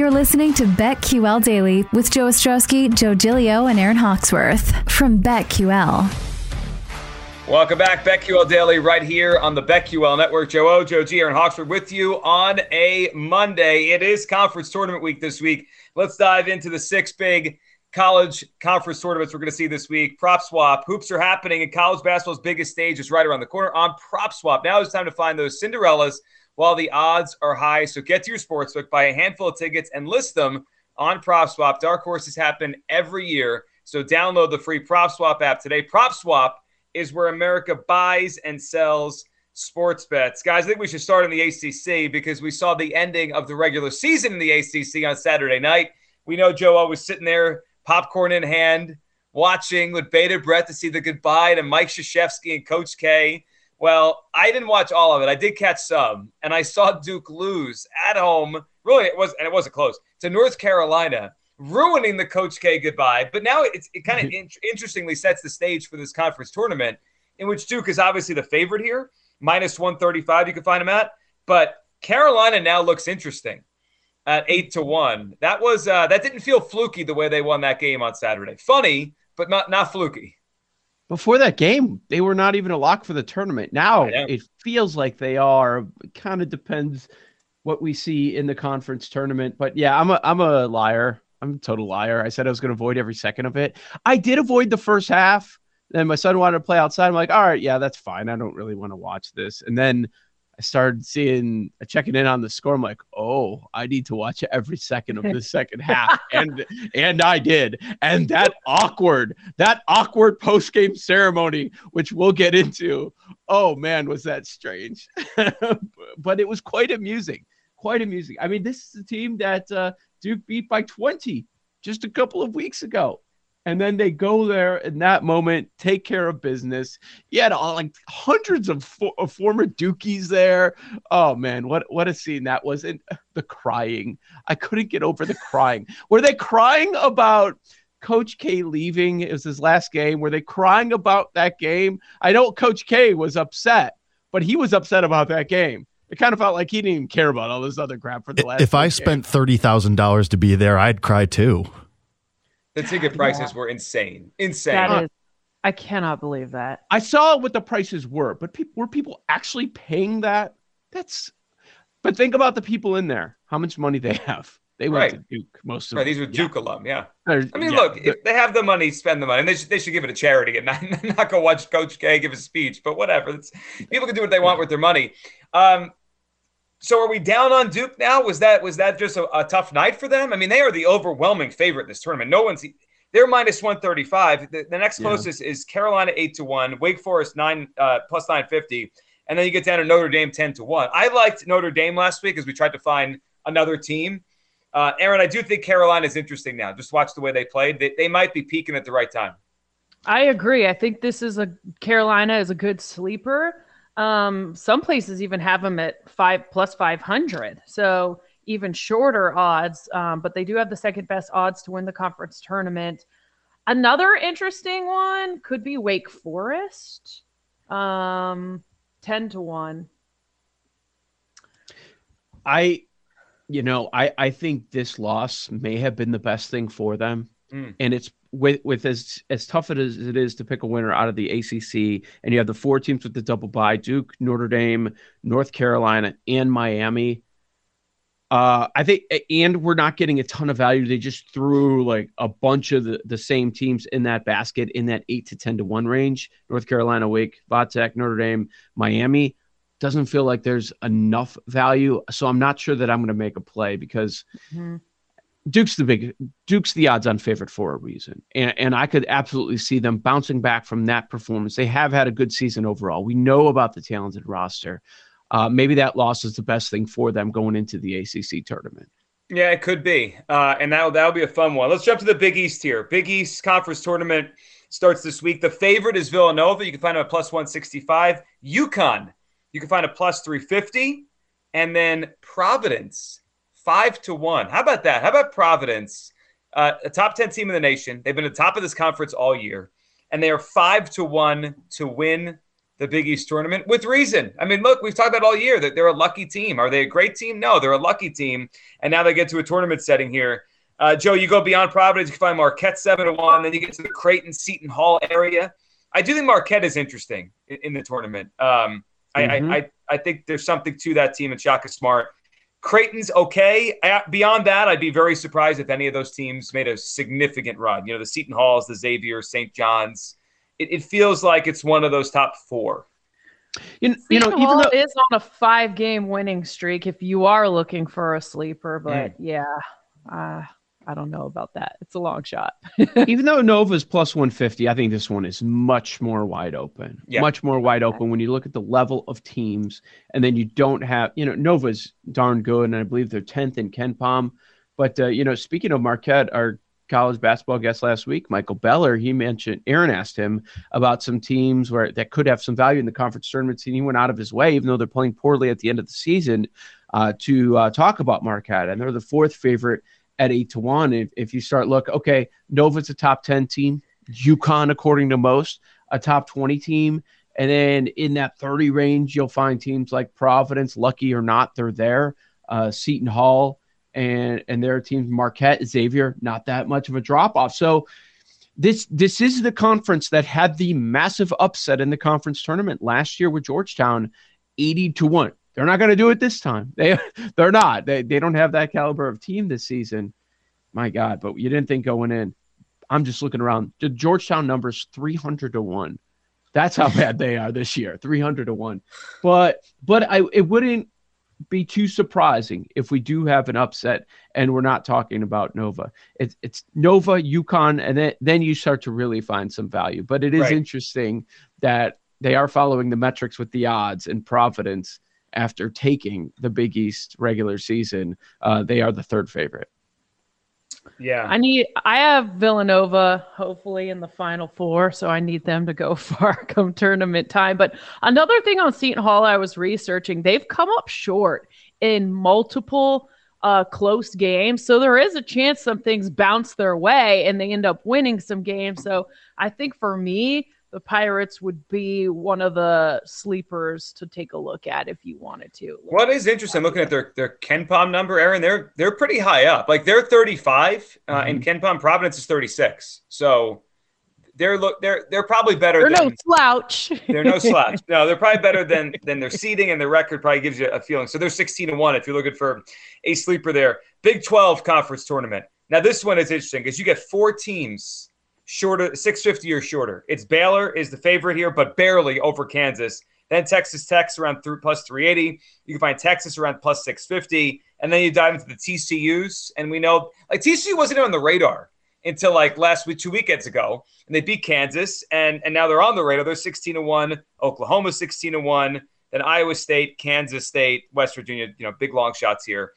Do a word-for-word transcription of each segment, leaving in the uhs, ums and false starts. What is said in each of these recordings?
You're listening to BetQL Daily with Joe Ostrowski, Joe Giglio, and Aaron Hawksworth from BetQL. Welcome back, BetQL Daily, right here on the BetQL Network. Joe O, Joe G, Aaron Hawksworth with you on a Monday. It is conference tournament week this week. Let's dive into the six big college conference tournaments we're going to see this week. PropSwap, hoops are happening, and college basketball's biggest stage is right around the corner on PropSwap. Now it's time to find those Cinderellas while the odds are high. So get to your sportsbook, buy a handful of tickets, and list them on PropSwap. Dark horses happen every year, so download the free PropSwap app today. PropSwap is where America buys and sells sports bets. Guys, I think we should start in the A C C because we saw the ending of the regular season in the A C C on Saturday night. We know Joe was sitting there, popcorn in hand, watching with bated breath to see the goodbye to Mike Krzyzewski and Coach K. Well, I didn't watch all of it. I did catch some, and I saw Duke lose at home. Really, it was, and it wasn't close, to North Carolina, ruining the Coach K goodbye. But now it's, it kind of in- interestingly sets the stage for this conference tournament, in which Duke is obviously the favorite here, minus one thirty-five you can find them at. But Carolina now looks interesting at eight to one. That was uh, that didn't feel fluky the way they won that game on Saturday. Funny, but not not fluky. Before that game, they were not even a lock for the tournament. Now it feels like they are. It kind of depends what we see in the conference tournament. But yeah, I'm a I'm a liar. I'm a total liar. I said I was going to avoid every second of it. I did avoid the first half. Then my son wanted to play outside. I'm like, all right, yeah, that's fine. I don't really want to watch this. And then I started seeing, checking in on the score. I'm like, oh, I need to watch every second of the second half. And and I did. And that awkward, that awkward post-game ceremony, which we'll get into. Oh, man, was that strange. But it was quite amusing, quite amusing. I mean, this is a team that uh, Duke beat by twenty just a couple of weeks ago. And then they go there in that moment, take care of business. You had all, like hundreds of, for, of former Dukies there. Oh, man, what what a scene that was. And the crying. I couldn't get over the crying. Were they crying about Coach K leaving? It was his last game. Were they crying about that game? I know Coach K was upset, but he was upset about that game. It kind of felt like he didn't even care about all this other crap for the last If I game. spent thirty thousand dollars to be there, I'd cry too. The ticket prices yeah. were insane. Insane. That is, I cannot believe that. I saw what the prices were, but pe- were people actually paying that? That's. But think about the people in there. How much money they have. They went right. to Duke, most of right. them. These were Duke yeah. alum, yeah. They're, I mean, yeah. look, if they have the money, spend the money. And they should, they should give it to charity and not, not go watch Coach K give a speech, but whatever. It's, people can do what they want with their money. Um, So are we down on Duke now? Was that was that just a, a tough night for them? I mean, they are the overwhelming favorite in this tournament. No one's they're minus one thirty-five. The, the next closest yeah. is Carolina eight to one, Wake Forest nine uh, plus nine fifty, and then you get down to Notre Dame ten to one. I liked Notre Dame last week as we tried to find another team. Uh, Aaron, I do think Carolina is interesting now. Just watch the way they played. They they might be peaking at the right time. I agree. I think this is a Carolina is a good sleeper. Um, some places even have them at five plus five hundred. So even shorter odds, um, but they do have the second best odds to win the conference tournament. Another interesting one could be Wake Forest, um, ten to one. I, you know, I, I think this loss may have been the best thing for them. Mm. And it's, With with as as tough as it is to pick a winner out of the A C C, and you have the four teams with the double bye: Duke, Notre Dame, North Carolina, and Miami. Uh, I think, and we're not getting a ton of value. They just threw like a bunch of the, the same teams in that basket in that eight to ten to one range: North Carolina, Wake, Vatech, Notre Dame, Miami. Doesn't feel like there's enough value, so I'm not sure that I'm going to make a play because. Mm-hmm. Duke's the big Duke's the odds on favorite for a reason. And and I could absolutely see them bouncing back from that performance. They have had a good season overall. We know about the talented roster. Uh, maybe that loss is the best thing for them going into the A C C tournament. Yeah, it could be. Uh, and that'll, that'll be a fun one. Let's jump to the Big East here. Big East Conference Tournament starts this week. The favorite is Villanova. You can find them at plus one sixty-five. UConn, you can find a plus three fifty. And then Providence. Five to one. How about that? How about Providence? Uh, a top ten team in the nation. They've been at the top of this conference all year, and they are five to one to win the Big East tournament with reason. I mean, look, we've talked about all year that they're a lucky team. Are they a great team? No, they're a lucky team. And now they get to a tournament setting here. Uh, Joe, you go beyond Providence, you can find Marquette seven to one, then you get to the Creighton, Seton Hall area. I do think Marquette is interesting in, in the tournament. Um, mm-hmm. I, I I think there's something to that team, and Shaka Smart. Creighton's okay. I, beyond that, I'd be very surprised if any of those teams made a significant run. You know, the Seton Halls, the Xavier, Saint John's. It, it feels like it's one of those top four. You, you know, even though it is on a five-game winning streak, if you are looking for a sleeper, but yeah, yeah uh, I don't know about that. It's a long shot. Even though Nova's plus one fifty, I think this one is much more wide open. Yeah. Much more wide open when you look at the level of teams, and then you don't have, you know, Nova's darn good, and I believe they're tenth in Ken Pom. But uh, you know, speaking of Marquette, our college basketball guest last week, Michael Beller, he mentioned, Aaron asked him about some teams where that could have some value in the conference tournaments, and he went out of his way, even though they're playing poorly at the end of the season, uh, to uh, talk about Marquette, and they're the fourth favorite at eight to one. If, if you start look, okay, Nova's a top ten team, UConn, according to most, a top twenty team, and then in that thirty range, you'll find teams like Providence, lucky or not, they're there, uh, Seton Hall, And and there are teams, Marquette, Xavier, not that much of a drop-off. So this this is the conference that had the massive upset in the conference tournament last year with Georgetown, eighty to one. They're not going to do it this time. They, they're not. They, they don't have that caliber of team this season. My God, but you didn't think going in. I'm just looking around. The Georgetown number's three hundred to one. That's how bad they are this year, three hundred to one. But, but I it wouldn't be too surprising if we do have an upset and we're not talking about Nova. It's, it's Nova, UConn, and then, then you start to really find some value. But it is right. Interesting that they are following the metrics with the odds, and Providence, after taking the Big East regular season, uh, they are the third favorite. Yeah. I need, I have Villanova hopefully in the Final Four, so I need them to go far come tournament time. But another thing on Seton Hall I was researching, they've come up short in multiple uh, close games. So there is a chance some things bounce their way and they end up winning some games. So I think for me, the Pirates would be one of the sleepers to take a look at if you wanted to. What is interesting, looking at their their Ken Pom number, Aaron, they're they're pretty high up. Like they're thirty-five, uh, mm-hmm. and Ken Pom Providence is thirty-six. So they're look they're they're probably better. They're than, no slouch. They're no slouch. No, they're probably better than than their seeding, and their record probably gives you a feeling. So they're sixteen to one if you're looking for a sleeper there. Big twelve conference tournament. Now this one is interesting because you get four teams shorter, six fifty or shorter. It's Baylor is the favorite here, but barely over Kansas. Then Texas Tech's around th- plus three eighty. You can find Texas around plus six fifty. And then you dive into the T C Us. And we know, like, T C U wasn't on the radar until like last week, two weekends ago. And they beat Kansas. And, and now they're on the radar. They're sixteen to one. Oklahoma sixteen to one. Then Iowa State, Kansas State, West Virginia, you know, big long shots here.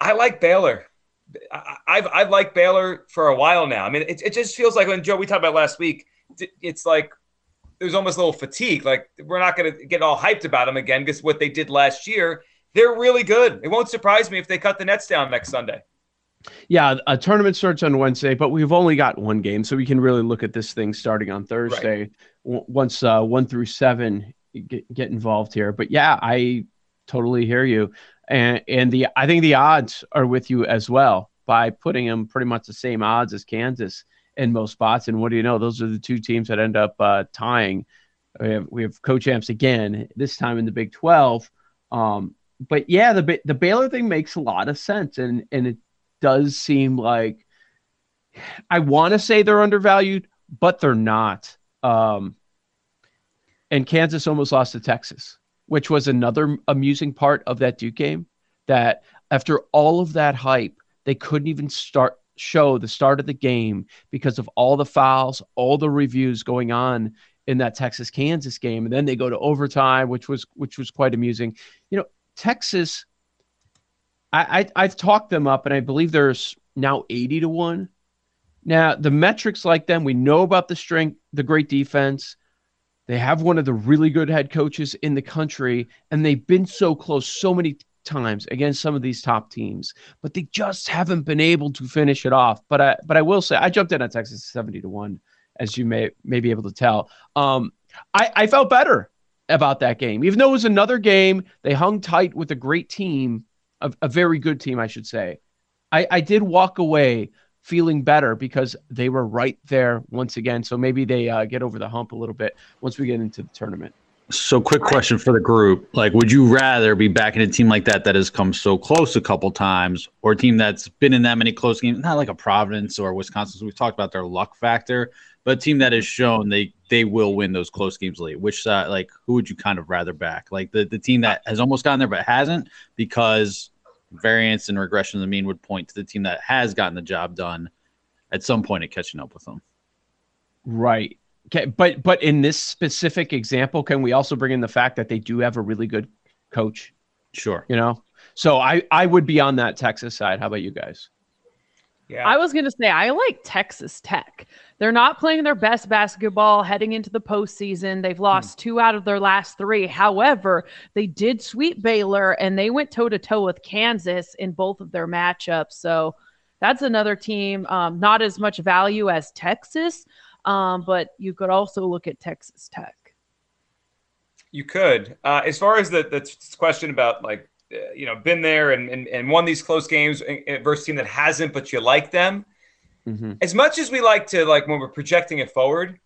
I like Baylor. I've I've liked Baylor for a while now. I mean, it it just feels like when Joe, we talked about last week, it's like there's almost a little fatigue. Like we're not going to get all hyped about them again because what they did last year, they're really good. It won't surprise me if they cut the nets down next Sunday. Yeah, a tournament starts on Wednesday, but we've only got one game, so we can really look at this thing starting on Thursday. Right. W- once uh, one through seven get, get involved here. But yeah, I totally hear you. And and the I think the odds are with you as well by putting them pretty much the same odds as Kansas in most spots. And what do you know? Those are the two teams that end up uh, tying. We have we have co-champs again this time in the Big twelve. Um, but yeah, the the Baylor thing makes a lot of sense, and and it does seem like I want to say they're undervalued, but they're not. Um, and Kansas almost lost to Texas, which was another amusing part of that Duke game, that after all of that hype, they couldn't even start show the start of the game because of all the fouls, all the reviews going on in that Texas-Kansas game. And then they go to overtime, which was which was quite amusing. You know, Texas, I, I, I've talked them up, and I believe there's now eighty to one. Now, the metrics like them, we know about the strength, the great defense. They have one of the really good head coaches in the country, and they've been so close so many times against some of these top teams, but they just haven't been able to finish it off. But I, but I will say, I jumped in on Texas seventy to one, as you may, may be able to tell. Um, I, I felt better about that game. Even though it was another game, they hung tight with a great team, a, a very good team, I should say. I, I did walk away feeling better because they were right there once again. So maybe they uh, get over the hump a little bit once we get into the tournament. So quick question for the group. Like, would you rather be back in a team like that that has come so close a couple times, or a team that's been in that many close games, not like a Providence or Wisconsin? So we've talked about their luck factor, but a team that has shown they, they will win those close games late. Which side, like, who would you kind of rather back? Like the, the team that has almost gotten there but hasn't, because variance and regression of the mean would point to the team that has gotten the job done at some point at catching up with them. Right. Okay, but but in this specific example, can we also bring in the fact that they do have a really good coach? Sure. You know, so I, I would be on that Texas side. How about you guys? Yeah, I was going to say I like Texas Tech. They're not playing their best basketball heading into the postseason. They've lost mm. two out of their last three. However, they did sweep Baylor, and they went toe-to-toe with Kansas in both of their matchups. So that's another team, um, not as much value as Texas, Um, but you could also look at Texas Tech. You could. Uh, as far as the, the question about, like, uh, you know, been there and, and, and won these close games versus a team that hasn't, but you like them. Mm-hmm. As much as we like to, like, when we're projecting it forward,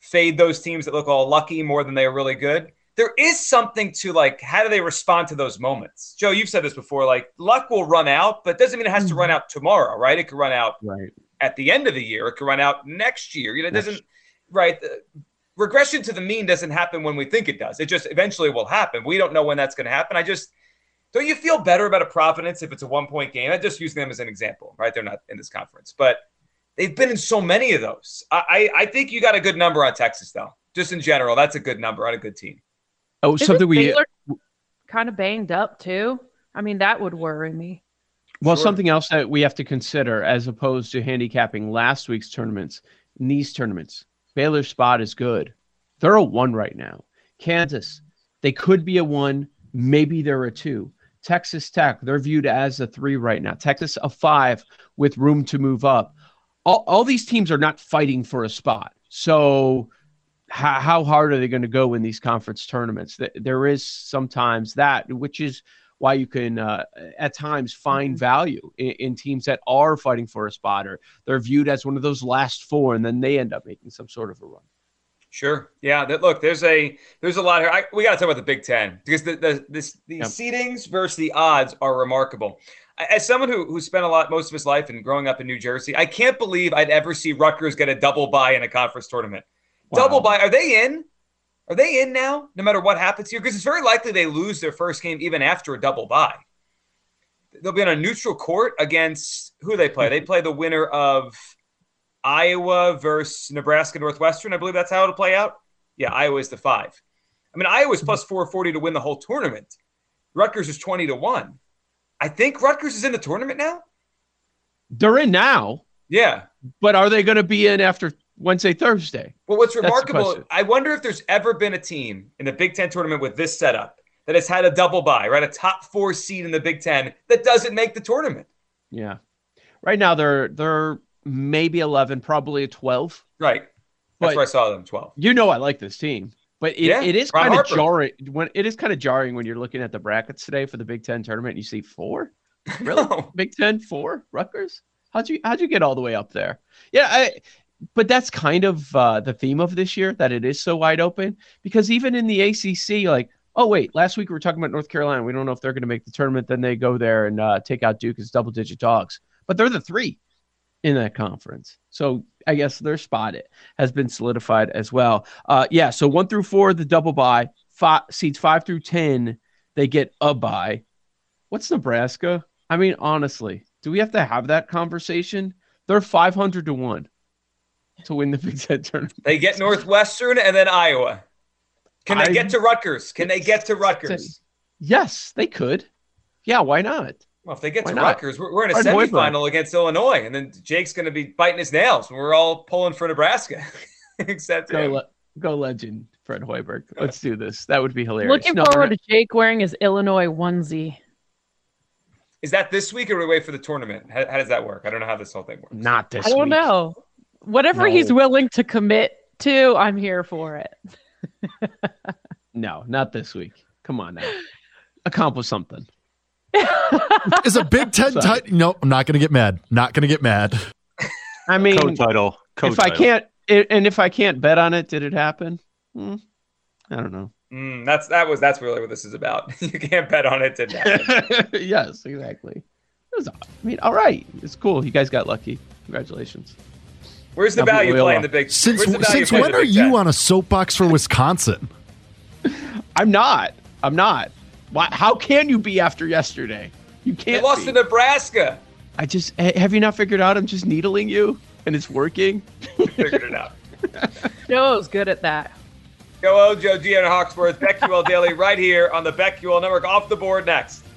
fade those teams that look all lucky more than they are really good, there is something to, like, how do they respond to those moments? Joe, you've said this before, like, luck will run out, but it doesn't mean it has to run out tomorrow, right? It could run out right at the end of the year. It could run out next year. You know, it doesn't, right? The regression to the mean doesn't happen when we think it does. It just eventually will happen. We don't know when that's going to happen. I just, don't you feel better about a Providence if it's a one-point game? I'm just using them as an example, right? They're not in this conference, but they've been in so many of those. I, I, I think you got a good number on Texas, though. Just in general, that's a good number on a good team. Oh, Isn't something we Baylor kind of banged up too. I mean, that would worry me. Well, sure. Something else that we have to consider as opposed to handicapping last week's tournaments, in these tournaments, Baylor's spot is good. They're a one right now. Kansas, they could be a one. Maybe they're a two. Texas Tech, they're viewed as a three right now. Texas, a five with room to move up. All, all these teams are not fighting for a spot. So how, how hard are they going to go in these conference tournaments? There is sometimes that, which is why you can, uh, at times, find value in, in teams that are fighting for a spot, or they're viewed as one of those last four, and then they end up making some sort of a run. Sure. Yeah. That, look, there's a there's a lot here. I, we got to talk about the Big Ten, because the the, this, the yeah. seedings versus the odds are remarkable. As someone who who spent a lot, most of his life and growing up in New Jersey, I can't believe I'd ever see Rutgers get a double bye in a conference tournament. Wow. Double bye. Are they in? Are they in now, no matter what happens here? Because it's very likely they lose their first game even after a double bye. They'll be on a neutral court against who they play. They play the winner of Iowa versus Nebraska, Northwestern. I believe that's how it'll play out. Yeah, Iowa is the five. I mean, Iowa's plus four forty to win the whole tournament. Rutgers is twenty to one. I think Rutgers is in the tournament now? They're in now. Yeah. But are they going to be in after Wednesday, Thursday? Well, what's remarkable, I wonder if there's ever been a team in the Big Ten tournament with this setup that has had a double bye, right? A top four seed in the Big Ten that doesn't make the tournament. Yeah. Right now, they're they're maybe eleven, probably a twelve. Right. But that's where I saw them, twelve. You know I like this team. But it, yeah, it is kind of jarring when it is kind of jarring when you're looking at the brackets today for the Big Ten tournament and you see four? Really? No. Big Ten, four? Rutgers? How'd you how'd you get all the way up there? Yeah, I But that's kind of uh, the theme of this year, that it is so wide open, because even in the A C C, like, oh, wait, last week we were talking about North Carolina. We don't know if they're going to make the tournament. Then they go there and uh, take out Duke as double-digit dogs. But they're the three in that conference. So I guess their spot has been solidified as well. Uh, yeah, so one through four, the double bye. Five, seeds five through ten, they get a bye. What's Nebraska? I mean, honestly, do we have to have that conversation? They're five hundred to one. To win the Big Ten tournament. They get Northwestern and then Iowa. Can they I, get to Rutgers? Can they get to Rutgers? Yes, they could. Yeah, why not? Well, if they get why to not? Rutgers, we're, we're in a Hard semifinal against Illinois, and then Jake's going to be biting his nails when we're all pulling for Nebraska. Except go, le- go legend, Fred Hoiberg. Let's do this. That would be hilarious. Looking no, forward to Jake wearing his Illinois onesie. Is that this week, or do we wait for the tournament? How, how does that work? I don't know how this whole thing works. Not this week. I don't week. know. Whatever no. he's willing to commit to, I'm here for it. No, not this week. Come on now. Accomplish something. Is a Big Ten title? No, I'm not going to get mad. Not going to get mad. I mean, co-title. Co-title. If I can't, and if I can't bet on it, did it happen? Hmm, I don't know. Mm, that's that was that's really what this is about. You can't bet on it, didn't happen. Yes, exactly. It was, I mean, all right, it's cool. You guys got lucky. Congratulations. Where's the Not value playing the Big Ten? Since, since when are you on a soapbox for Wisconsin? I'm not. I'm not. Why, how can you be after yesterday? You can't. They lost be. to Nebraska. I just have you not figured out I'm just needling you and it's working? Figured it out. Joe's good at that. Go Ojo, Deanna Hawksworth, BetQL Daily, right here on the BetQL Network. Off the board next.